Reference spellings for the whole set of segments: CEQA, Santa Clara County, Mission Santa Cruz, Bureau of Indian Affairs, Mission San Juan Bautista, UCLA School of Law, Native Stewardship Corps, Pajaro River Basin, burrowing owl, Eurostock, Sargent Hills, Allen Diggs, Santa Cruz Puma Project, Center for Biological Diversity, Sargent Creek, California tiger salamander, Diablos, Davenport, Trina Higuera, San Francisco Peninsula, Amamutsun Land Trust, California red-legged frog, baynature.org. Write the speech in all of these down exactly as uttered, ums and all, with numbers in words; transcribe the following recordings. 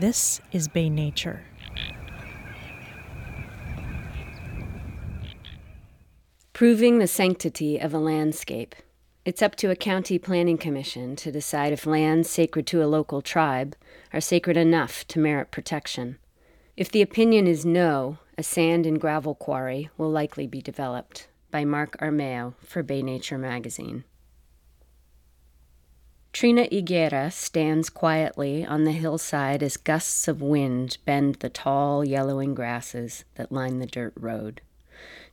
This is Bay Nature. Proving the sanctity of a landscape. It's up to a county planning commission to decide if lands sacred to a local tribe are sacred enough to merit protection. If the opinion is no, a sand and gravel quarry will likely be developed. By Mark Armao for Bay Nature magazine. Trina Higuera stands quietly on the hillside as gusts of wind bend the tall, yellowing grasses that line the dirt road.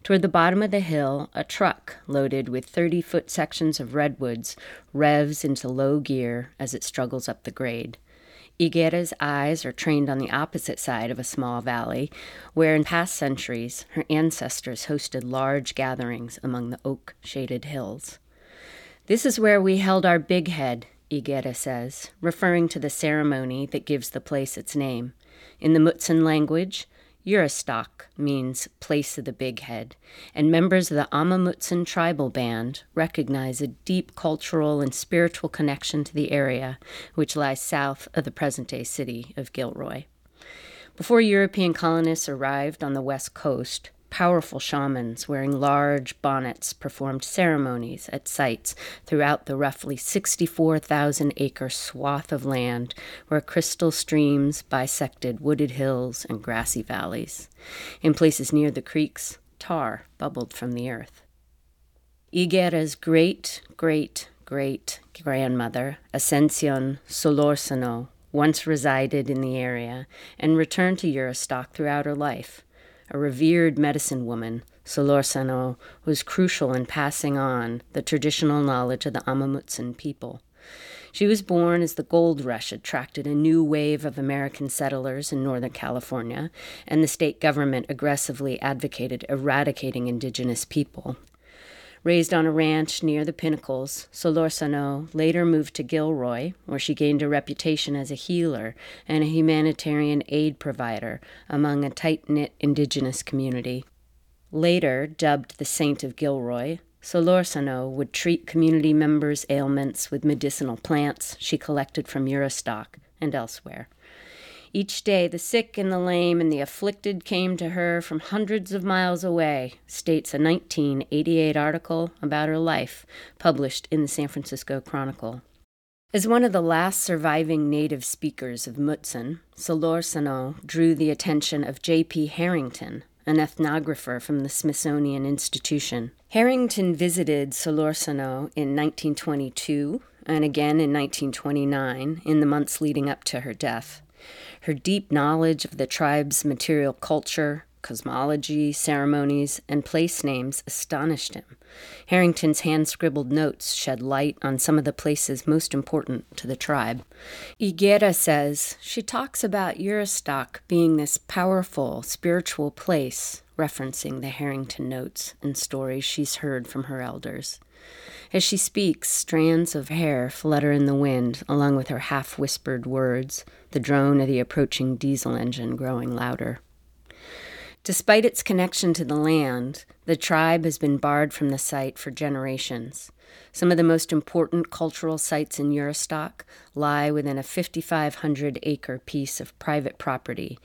Toward the bottom of the hill, a truck loaded with thirty-foot sections of redwoods revs into low gear as it struggles up the grade. Higuera's eyes are trained on the opposite side of a small valley, where in past centuries her ancestors hosted large gatherings among the oak-shaded hills. "This is where we held our big head," Higuera says, referring to the ceremony that gives the place its name. In the Mutsun language, Eurostock means place of the big head, and members of the Amah Mutsun Tribal Band recognize a deep cultural and spiritual connection to the area, which lies south of the present-day city of Gilroy. Before European colonists arrived on the west coast, powerful shamans wearing large bonnets performed ceremonies at sites throughout the roughly sixty-four thousand acre swath of land where crystal streams bisected wooded hills and grassy valleys. In places near the creeks, tar bubbled from the earth. Higuera's great, great, great grandmother, Ascensión Solórsano, once resided in the area and returned to Eurostock throughout her life. A revered medicine woman, Solórsano was crucial in passing on the traditional knowledge of the Amamutsun people. She was born as the gold rush attracted a new wave of American settlers in Northern California, and the state government aggressively advocated eradicating indigenous people. Raised on a ranch near the Pinnacles, Solórsano later moved to Gilroy, where she gained a reputation as a healer and a humanitarian aid provider among a tight-knit indigenous community. Later dubbed the Saint of Gilroy, Solórsano would treat community members' ailments with medicinal plants she collected from Eurostock and elsewhere. Each day, the sick and the lame and the afflicted came to her from hundreds of miles away, states a nineteen eighty-eight article about her life published in the San Francisco Chronicle. As one of the last surviving native speakers of Mutsun, Solórsano drew the attention of J P Harrington, an ethnographer from the Smithsonian Institution. Harrington visited Solórsano in nineteen twenty-two and again in nineteen twenty-nine in the months leading up to her death. Her deep knowledge of the tribe's material culture, cosmology, ceremonies, and place names astonished him. Harrington's hand-scribbled notes shed light on some of the places most important to the tribe. Higuera says she talks about Eurostock being this powerful, spiritual place, referencing the Harrington notes and stories she's heard from her elders. As she speaks, strands of hair flutter in the wind, along with her half-whispered words, the drone of the approaching diesel engine growing louder. Despite its connection to the land, the tribe has been barred from the site for generations. Some of the most important cultural sites in Eurostock lie within a fifty-five hundred acre piece of private property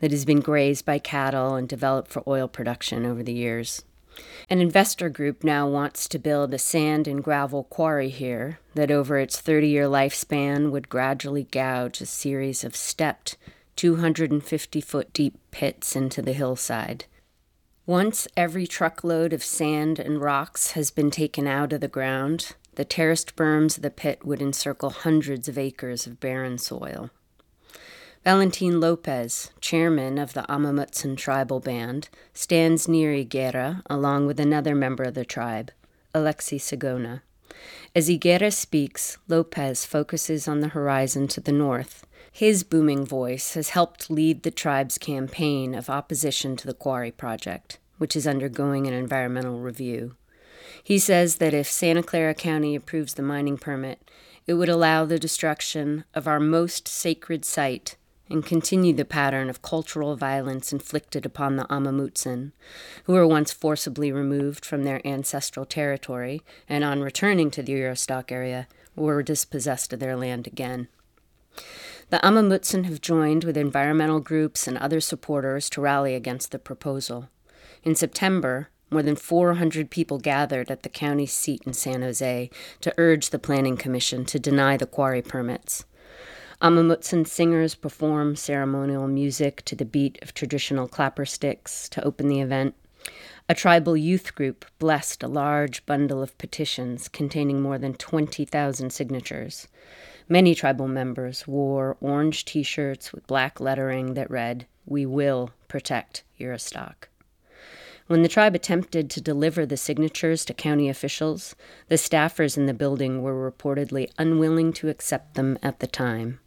that has been grazed by cattle and developed for oil production over the years. An investor group now wants to build a sand and gravel quarry here that over its thirty-year lifespan would gradually gouge a series of stepped, two hundred fifty foot deep pits into the hillside. Once every truckload of sand and rocks has been taken out of the ground, the terraced berms of the pit would encircle hundreds of acres of barren soil. Valentin Lopez, chairman of the Amah Mutsun Tribal Band, stands near Higuera along with another member of the tribe, Alexii Sagona. As Higuera speaks, Lopez focuses on the horizon to the north. His booming voice has helped lead the tribe's campaign of opposition to the quarry project, which is undergoing an environmental review. He says that if Santa Clara County approves the mining permit, it would allow the destruction of our most sacred site and continue the pattern of cultural violence inflicted upon the Amamutsun, who were once forcibly removed from their ancestral territory and on returning to the Eurostock area were dispossessed of their land again. The Amamutsun have joined with environmental groups and other supporters to rally against the proposal. In September, more than four hundred people gathered at the county seat in San Jose to urge the Planning Commission to deny the quarry permits. Amamutsun singers perform ceremonial music to the beat of traditional clapper sticks to open the event. A tribal youth group blessed a large bundle of petitions containing more than twenty thousand signatures. Many tribal members wore orange t-shirts with black lettering that read, "We will protect Eurostock." When the tribe attempted to deliver the signatures to county officials, the staffers in the building were reportedly unwilling to accept them at the time.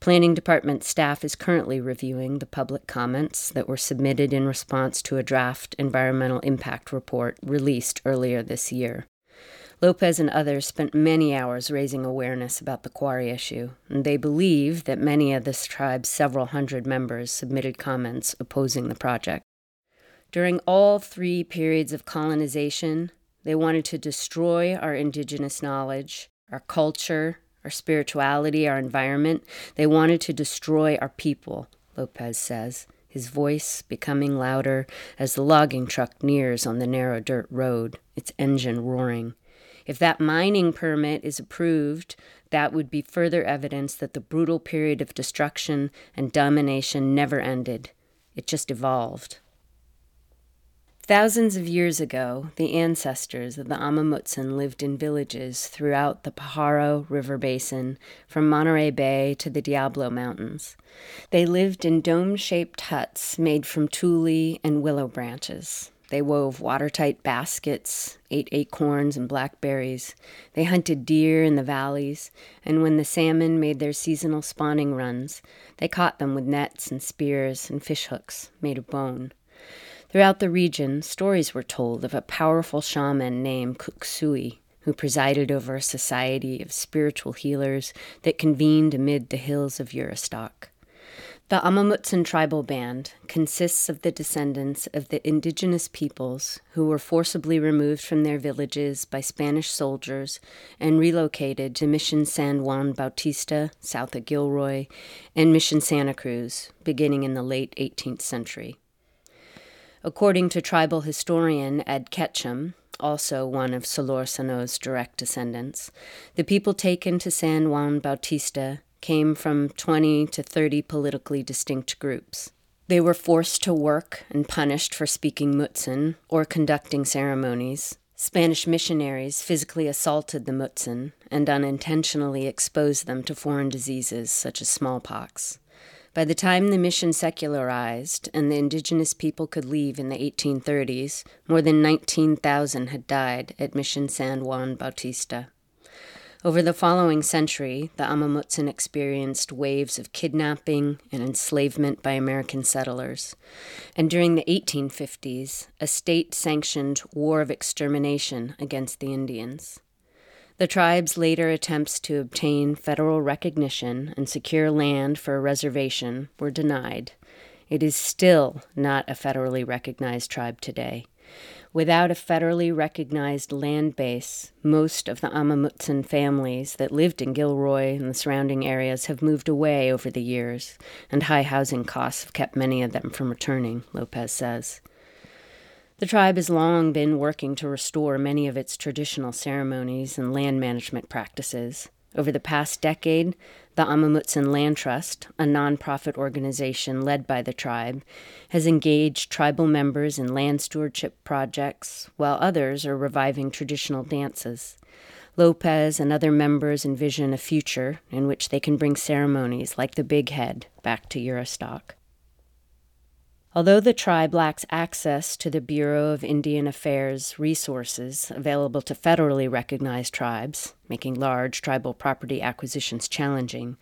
Planning Department staff is currently reviewing the public comments that were submitted in response to a draft environmental impact report released earlier this year. Lopez and others spent many hours raising awareness about the quarry issue, and they believe that many of this tribe's several hundred members submitted comments opposing the project. During all three periods of colonization, they wanted to destroy our indigenous knowledge, our culture, our spirituality, our environment. They wanted to destroy our people, Lopez says, his voice becoming louder as the logging truck nears on the narrow dirt road, its engine roaring. If that mining permit is approved, that would be further evidence that the brutal period of destruction and domination never ended. It just evolved. Thousands of years ago, the ancestors of the Amamutsun lived in villages throughout the Pajaro River Basin, from Monterey Bay to the Diablo Mountains. They lived in dome-shaped huts made from tule and willow branches. They wove watertight baskets, ate acorns and blackberries. They hunted deer in the valleys, and when the salmon made their seasonal spawning runs, they caught them with nets and spears and fishhooks made of bone. Throughout the region, stories were told of a powerful shaman named Kuksui, who presided over a society of spiritual healers that convened amid the hills of Juristac. The Amamutsun Tribal Band consists of the descendants of the indigenous peoples who were forcibly removed from their villages by Spanish soldiers and relocated to Mission San Juan Bautista, south of Gilroy, and Mission Santa Cruz, beginning in the late eighteenth century. According to tribal historian Ed Ketchum, also one of Solórsano's direct descendants, the people taken to San Juan Bautista came from twenty to thirty politically distinct groups. They were forced to work and punished for speaking Mutsun or conducting ceremonies. Spanish missionaries physically assaulted the Mutsun and unintentionally exposed them to foreign diseases such as smallpox. By the time the mission secularized and the indigenous people could leave in the eighteen thirties, more than nineteen thousand had died at Mission San Juan Bautista. Over the following century, the Amamutsun experienced waves of kidnapping and enslavement by American settlers. And during the eighteen fifties, a state-sanctioned war of extermination against the Indians. The tribe's later attempts to obtain federal recognition and secure land for a reservation were denied. It is still not a federally recognized tribe today. Without a federally recognized land base, most of the Amamutsun families that lived in Gilroy and the surrounding areas have moved away over the years, and high housing costs have kept many of them from returning, Lopez says. The tribe has long been working to restore many of its traditional ceremonies and land management practices. Over the past decade, the Amamutsun Land Trust, a nonprofit organization led by the tribe, has engaged tribal members in land stewardship projects, while others are reviving traditional dances. Lopez and other members envision a future in which they can bring ceremonies like the Big Head back to Eurostock. Although the tribe lacks access to the Bureau of Indian Affairs resources available to federally recognized tribes, making large tribal property acquisitions challenging,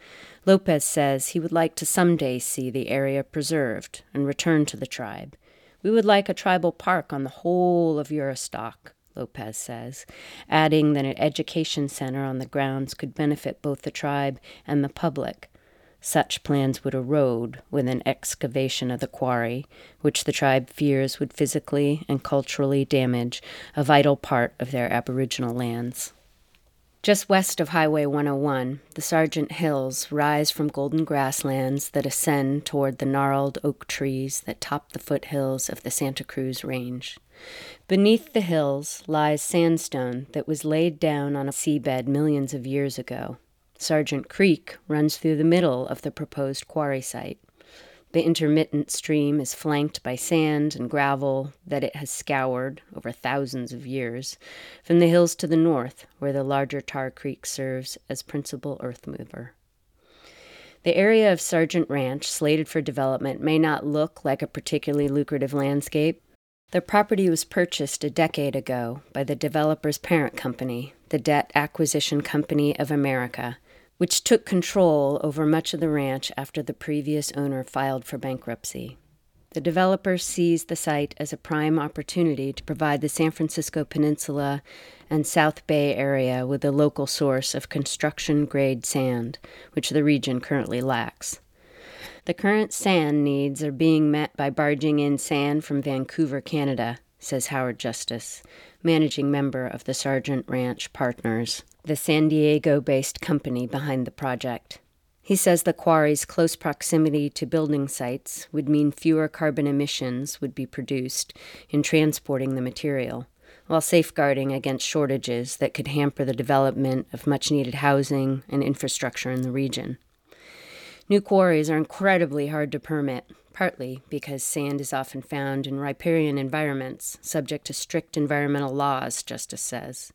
Lopez says he would like to someday see the area preserved and returned to the tribe. "We would like a tribal park on the whole of Eurostock," Lopez says, adding that an education center on the grounds could benefit both the tribe and the public. Such plans would erode with an excavation of the quarry, which the tribe fears would physically and culturally damage a vital part of their Aboriginal lands. Just west of Highway one oh one, the Sargent Hills rise from golden grasslands that ascend toward the gnarled oak trees that top the foothills of the Santa Cruz Range. Beneath the hills lies sandstone that was laid down on a seabed millions of years ago. Sargent Creek runs through the middle of the proposed quarry site. The intermittent stream is flanked by sand and gravel that it has scoured over thousands of years from the hills to the north, where the larger Tar Creek serves as principal earth mover. The area of Sargent Ranch, slated for development, may not look like a particularly lucrative landscape. The property was purchased a decade ago by the developer's parent company, the Debt Acquisition Company of America, which took control over much of the ranch after the previous owner filed for bankruptcy. The developer seized the site as a prime opportunity to provide the San Francisco Peninsula and South Bay area with a local source of construction-grade sand, which the region currently lacks. The current sand needs are being met by barging in sand from Vancouver, Canada, says Howard Justice, managing member of the Sargent Ranch Partners, the San Diego-based company behind the project. He says the quarry's close proximity to building sites would mean fewer carbon emissions would be produced in transporting the material, while safeguarding against shortages that could hamper the development of much-needed housing and infrastructure in the region. New quarries are incredibly hard to permit, partly because sand is often found in riparian environments, subject to strict environmental laws, Justice says.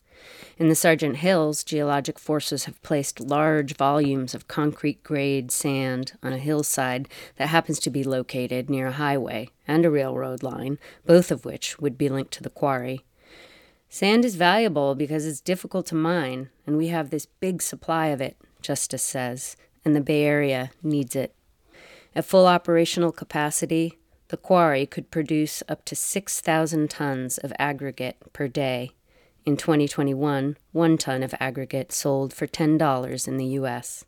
In the Sargent Hills, geologic forces have placed large volumes of concrete-grade sand on a hillside that happens to be located near a highway and a railroad line, both of which would be linked to the quarry. Sand is valuable because it's difficult to mine, and we have this big supply of it, Justice says, and the Bay Area needs it. At full operational capacity, the quarry could produce up to six thousand tons of aggregate per day. In twenty twenty-one, one ton of aggregate sold for ten dollars in the U S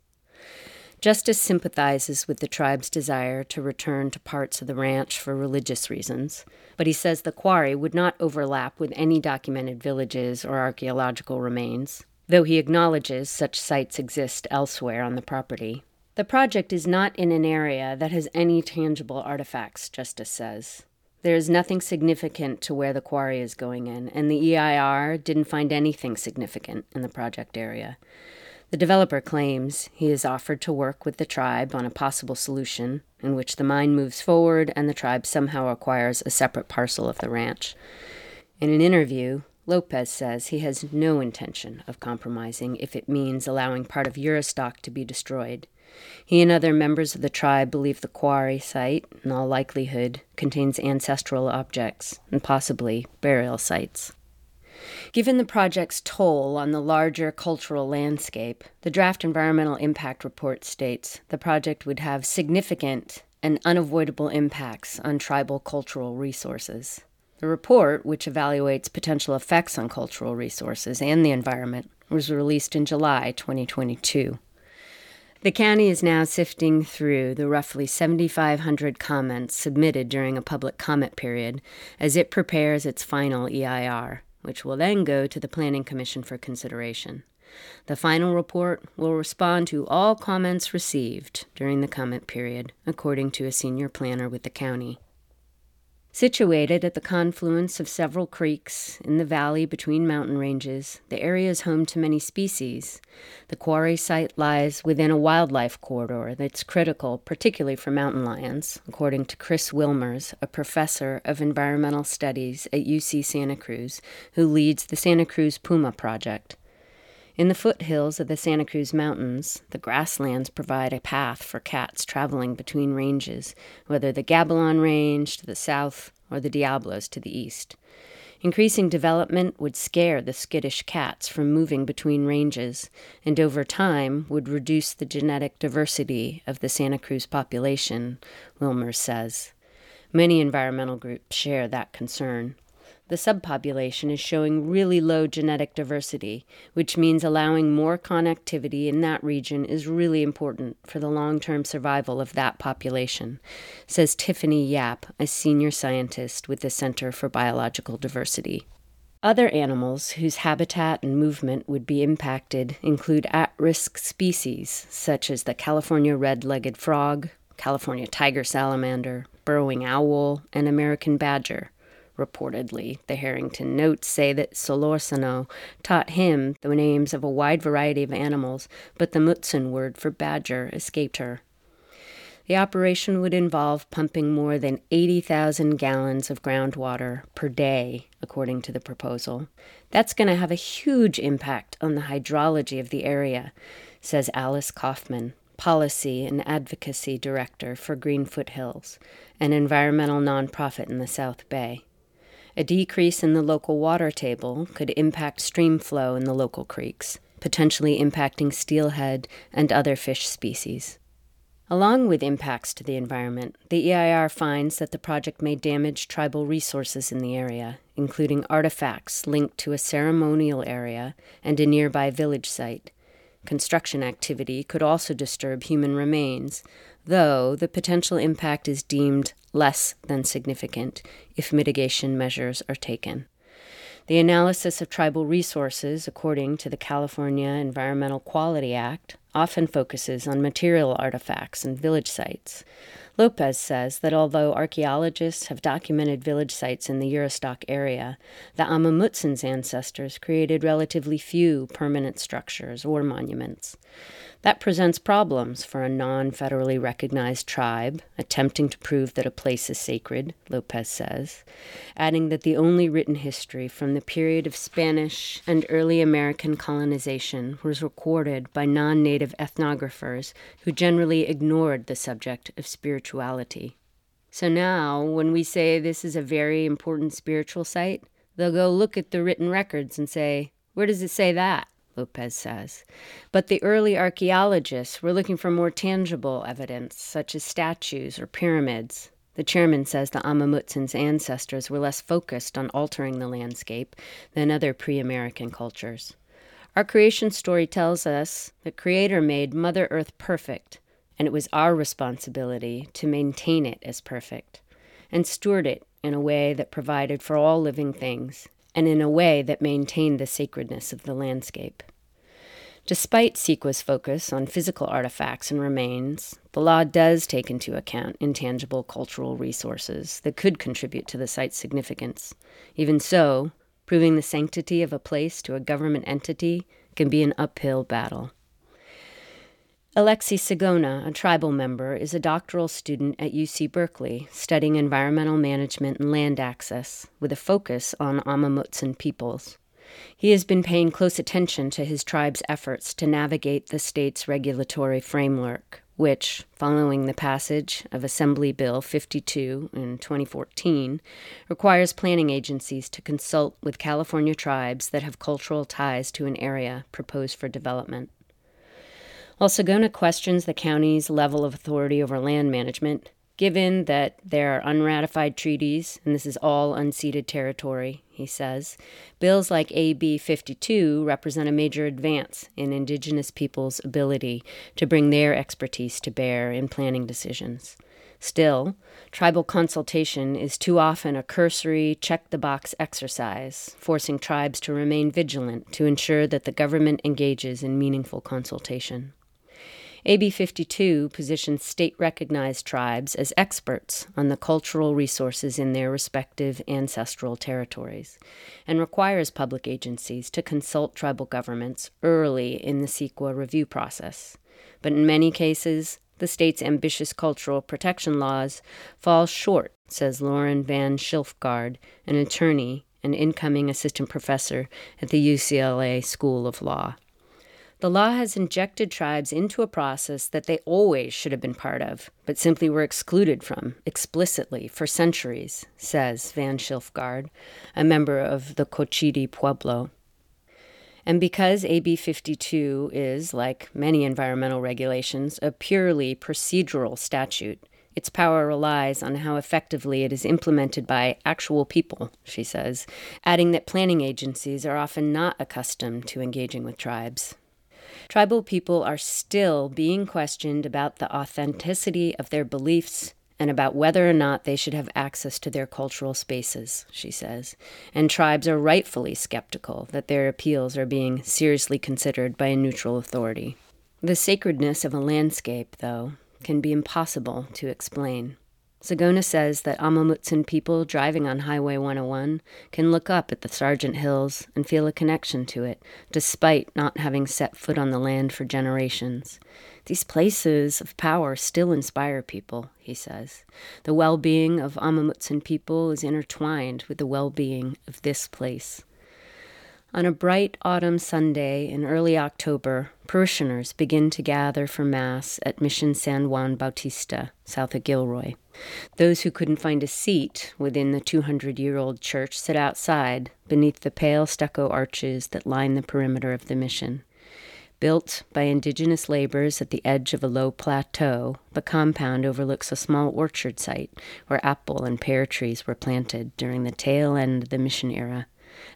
Justice sympathizes with the tribe's desire to return to parts of the ranch for religious reasons, but he says the quarry would not overlap with any documented villages or archaeological remains, though he acknowledges such sites exist elsewhere on the property. The project is not in an area that has any tangible artifacts, Justice says. There is nothing significant to where the quarry is going in, and the E I R didn't find anything significant in the project area. The developer claims he has offered to work with the tribe on a possible solution in which the mine moves forward and the tribe somehow acquires a separate parcel of the ranch. In an interview, Lopez says he has no intention of compromising if it means allowing part of Eurostock to be destroyed. He and other members of the tribe believe the quarry site, in all likelihood, contains ancestral objects and possibly burial sites. Given the project's toll on the larger cultural landscape, the draft environmental impact report states the project would have significant and unavoidable impacts on tribal cultural resources. The report, which evaluates potential effects on cultural resources and the environment, was released in July twenty twenty-two. The county is now sifting through the roughly seven thousand five hundred comments submitted during a public comment period as it prepares its final E I R, which will then go to the Planning Commission for consideration. The final report will respond to all comments received during the comment period, according to a senior planner with the county. Situated at the confluence of several creeks in the valley between mountain ranges, the area is home to many species. The quarry site lies within a wildlife corridor that's critical, particularly for mountain lions, according to Chris Wilmers, a professor of environmental studies at U C Santa Cruz, who leads the Santa Cruz Puma Project. In the foothills of the Santa Cruz Mountains, the grasslands provide a path for cats traveling between ranges, whether the Gabilan Range to the south or the Diablos to the east. Increasing development would scare the skittish cats from moving between ranges, and over time would reduce the genetic diversity of the Santa Cruz population, Wilmer says. Many environmental groups share that concern. The subpopulation is showing really low genetic diversity, which means allowing more connectivity in that region is really important for the long-term survival of that population, says Tiffany Yap, a senior scientist with the Center for Biological Diversity. Other animals whose habitat and movement would be impacted include at-risk species such as the California red-legged frog, California tiger salamander, burrowing owl, and American badger. Reportedly, the Harrington notes say that Solórsano taught him the names of a wide variety of animals, but the Mutsun word for badger escaped her. The operation would involve pumping more than eighty thousand gallons of groundwater per day, according to the proposal. That's going to have a huge impact on the hydrology of the area, says Alice Kaufman, Policy and Advocacy Director for Greenfoot Hills, an environmental nonprofit in the South Bay. A decrease in the local water table could impact stream flow in the local creeks, potentially impacting steelhead and other fish species. Along with impacts to the environment, the E I R finds that the project may damage tribal resources in the area, including artifacts linked to a ceremonial area and a nearby village site. Construction activity could also disturb human remains, though the potential impact is deemed less than significant if mitigation measures are taken. The analysis of tribal resources, according to the California Environmental Quality Act, often focuses on material artifacts and village sites. Lopez says that although archaeologists have documented village sites in the Eurostock area, the Amamutsun's ancestors created relatively few permanent structures or monuments. That presents problems for a non-federally recognized tribe attempting to prove that a place is sacred, Lopez says, adding that the only written history from the period of Spanish and early American colonization was recorded by non-native ethnographers who generally ignored the subject of spirituality. So now, when we say this is a very important spiritual site, they'll go look at the written records and say, "Where does it say that?" Lopez says. But the early archaeologists were looking for more tangible evidence, such as statues or pyramids. The chairman says the Amamutsun's ancestors were less focused on altering the landscape than other pre-American cultures. Our creation story tells us that Creator made Mother Earth perfect, and it was our responsibility to maintain it as perfect, and steward it in a way that provided for all living things, and in a way that maintained the sacredness of the landscape. Despite CEQA's focus on physical artifacts and remains, the law does take into account intangible cultural resources that could contribute to the site's significance. Even so, proving the sanctity of a place to a government entity can be an uphill battle. Alexii Sagona, a tribal member, is a doctoral student at U C Berkeley studying environmental management and land access with a focus on Amamutsun peoples. He has been paying close attention to his tribe's efforts to navigate the state's regulatory framework, which, following the passage of Assembly Bill fifty-two in twenty fourteen, requires planning agencies to consult with California tribes that have cultural ties to an area proposed for development. While Sagona questions the county's level of authority over land management, given that there are unratified treaties, and this is all unceded territory, he says, bills like A B fifty-two represent a major advance in Indigenous peoples' ability to bring their expertise to bear in planning decisions. Still, tribal consultation is too often a cursory, check-the-box exercise, forcing tribes to remain vigilant to ensure that the government engages in meaningful consultation. A B fifty-two positions state-recognized tribes as experts on the cultural resources in their respective ancestral territories and requires public agencies to consult tribal governments early in the CEQA review process. But in many cases, the state's ambitious cultural protection laws fall short, says Lauren Van Schilfgaard, an attorney and incoming assistant professor at the U C L A School of Law. The law has injected tribes into a process that they always should have been part of, but simply were excluded from, explicitly, for centuries, says Van Schilfgaard, a member of the Cochiti Pueblo. And because A B fifty-two is, like many environmental regulations, a purely procedural statute, its power relies on how effectively it is implemented by actual people, she says, adding that planning agencies are often not accustomed to engaging with tribes. Tribal people are still being questioned about the authenticity of their beliefs and about whether or not they should have access to their cultural spaces, she says, and tribes are rightfully skeptical that their appeals are being seriously considered by a neutral authority. The sacredness of a landscape, though, can be impossible to explain. Sagona says that Amamutsun people driving on Highway one oh one can look up at the Sargent Hills and feel a connection to it, despite not having set foot on the land for generations. These places of power still inspire people, he says. The well-being of Amamutsun people is intertwined with the well-being of this place. On a bright autumn Sunday in early October, parishioners begin to gather for Mass at Mission San Juan Bautista, south of Gilroy. Those who couldn't find a seat within the two hundred year old church sit outside beneath the pale stucco arches that line the perimeter of the mission. Built by indigenous laborers at the edge of a low plateau, the compound overlooks a small orchard site where apple and pear trees were planted during the tail end of the mission era.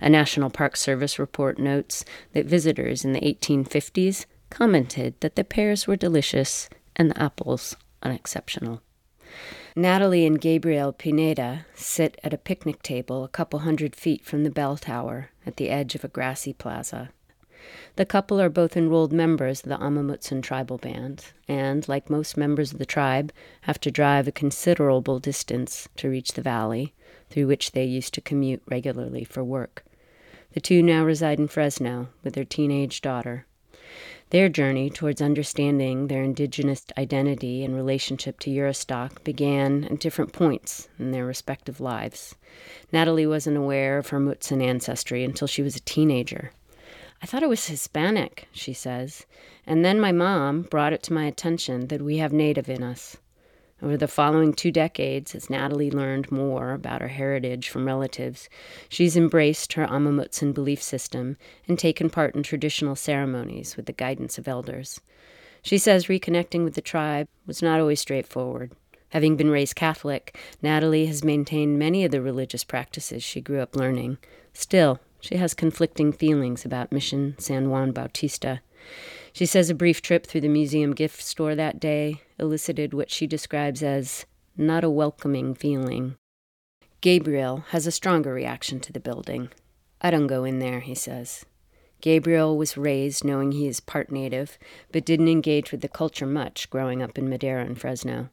A National Park Service report notes that visitors in the eighteen fifties commented that the pears were delicious and the apples unexceptional. Natalie and Gabriel Pineda sit at a picnic table a couple hundred feet from the bell tower at the edge of a grassy plaza. The couple are both enrolled members of the Amah Mutsun Tribal Band and, like most members of the tribe, have to drive a considerable distance to reach the valley, through which they used to commute regularly for work. The two now reside in Fresno with their teenage daughter. Their journey towards understanding their indigenous identity and relationship to Eurostock began at different points in their respective lives. Natalie wasn't aware of her Mutsun ancestry until she was a teenager. "I thought it was Hispanic," she says, "and then my mom brought it to my attention that we have Native in us." Over the following two decades, as Natalie learned more about her heritage from relatives, she's embraced her Amamutsun belief system and taken part in traditional ceremonies with the guidance of elders. She says reconnecting with the tribe was not always straightforward. Having been raised Catholic, Natalie has maintained many of the religious practices she grew up learning. Still, she has conflicting feelings about Mission San Juan Bautista. She says a brief trip through the museum gift store that day elicited what she describes as not a welcoming feeling. Gabriel has a stronger reaction to the building. "I don't go in there," he says. Gabriel was raised knowing he is part Native, but didn't engage with the culture much growing up in Madera and Fresno.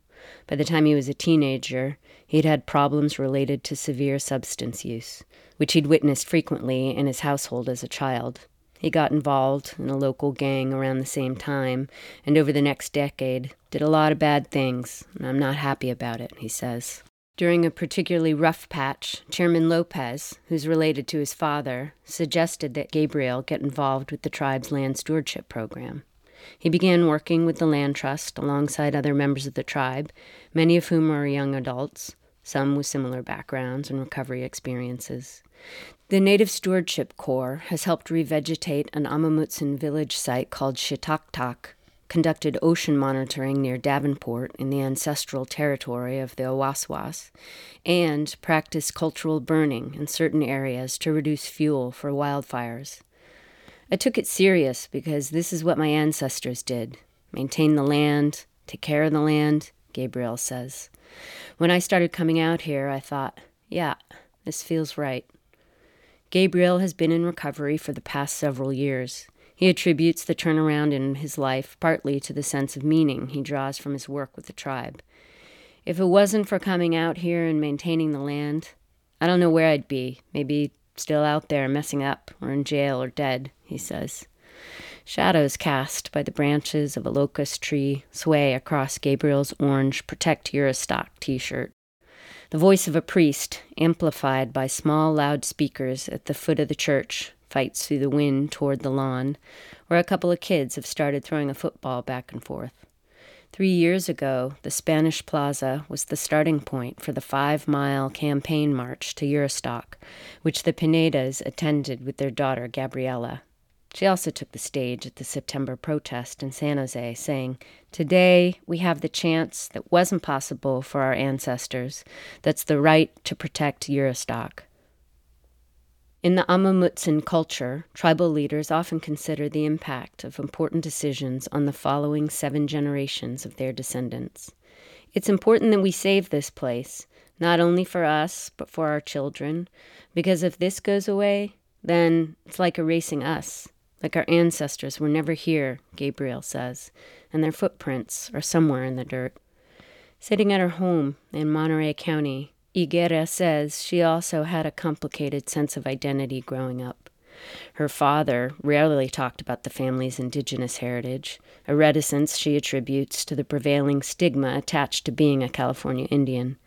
By the time he was a teenager, he'd had problems related to severe substance use, which he'd witnessed frequently in his household as a child. He got involved in a local gang around the same time, and over the next decade did a lot of bad things, and I'm not happy about it, he says. During a particularly rough patch, Chairman Lopez, who's related to his father, suggested that Gabriel get involved with the tribe's land stewardship program. He began working with the Land Trust alongside other members of the tribe, many of whom were young adults, some with similar backgrounds and recovery experiences. The Native Stewardship Corps has helped revegetate an Amamutsun village site called Shitaktak, conducted ocean monitoring near Davenport in the ancestral territory of the Owaswas, and practiced cultural burning in certain areas to reduce fuel for wildfires. "I took it serious because this is what my ancestors did, maintain the land, take care of the land," Gabriel says. "When I started coming out here, I thought, yeah, this feels right." Gabriel has been in recovery for the past several years. He attributes the turnaround in his life partly to the sense of meaning he draws from his work with the tribe. "If it wasn't for coming out here and maintaining the land, I don't know where I'd be, maybe still out there messing up or in jail or dead," he says. Shadows cast by the branches of a locust tree sway across Gabriel's orange Protect Eurostock t-shirt. The voice of a priest, amplified by small loudspeakers at the foot of the church, fights through the wind toward the lawn, where a couple of kids have started throwing a football back and forth. Three years ago, the Spanish Plaza was the starting point for the five mile campaign march to Eurostock, which the Pinedas attended with their daughter, Gabriela. She also took the stage at the September protest in San Jose, saying, "Today we have the chance that wasn't possible for our ancestors. That's the right to protect Eurostock." In the Amamutsun culture, tribal leaders often consider the impact of important decisions on the following seven generations of their descendants. It's important that we save this place, not only for us, but for our children, because if this goes away, then it's like erasing us, like our ancestors were never here, Gabriel says, and their footprints are somewhere in the dirt. Sitting at her home in Monterey County, Higuera says she also had a complicated sense of identity growing up. Her father rarely talked about the family's indigenous heritage, a reticence she attributes to the prevailing stigma attached to being a California Indian.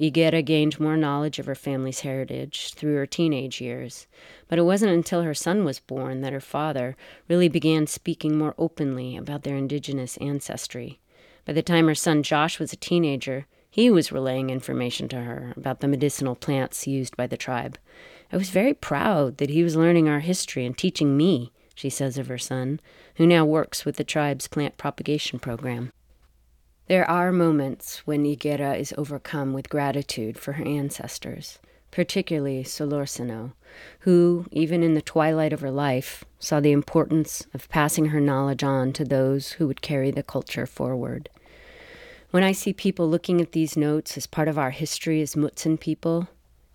Higuera gained more knowledge of her family's heritage through her teenage years, but it wasn't until her son was born that her father really began speaking more openly about their indigenous ancestry. By the time her son Josh was a teenager, he was relaying information to her about the medicinal plants used by the tribe. I was very proud that he was learning our history and teaching me, she says of her son, who now works with the tribe's plant propagation program. There are moments when Higuera is overcome with gratitude for her ancestors, particularly Solórsano, who, even in the twilight of her life, saw the importance of passing her knowledge on to those who would carry the culture forward. When I see people looking at these notes as part of our history as Mutsun people,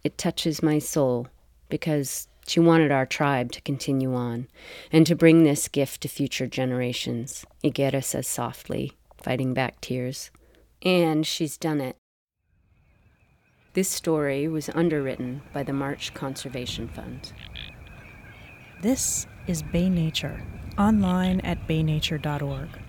it touches my soul, because she wanted our tribe to continue on and to bring this gift to future generations, Higuera says softly, fighting back tears. And she's done it. This story was underwritten by the March Conservation Fund. This is Bay Nature, online at bay nature dot org.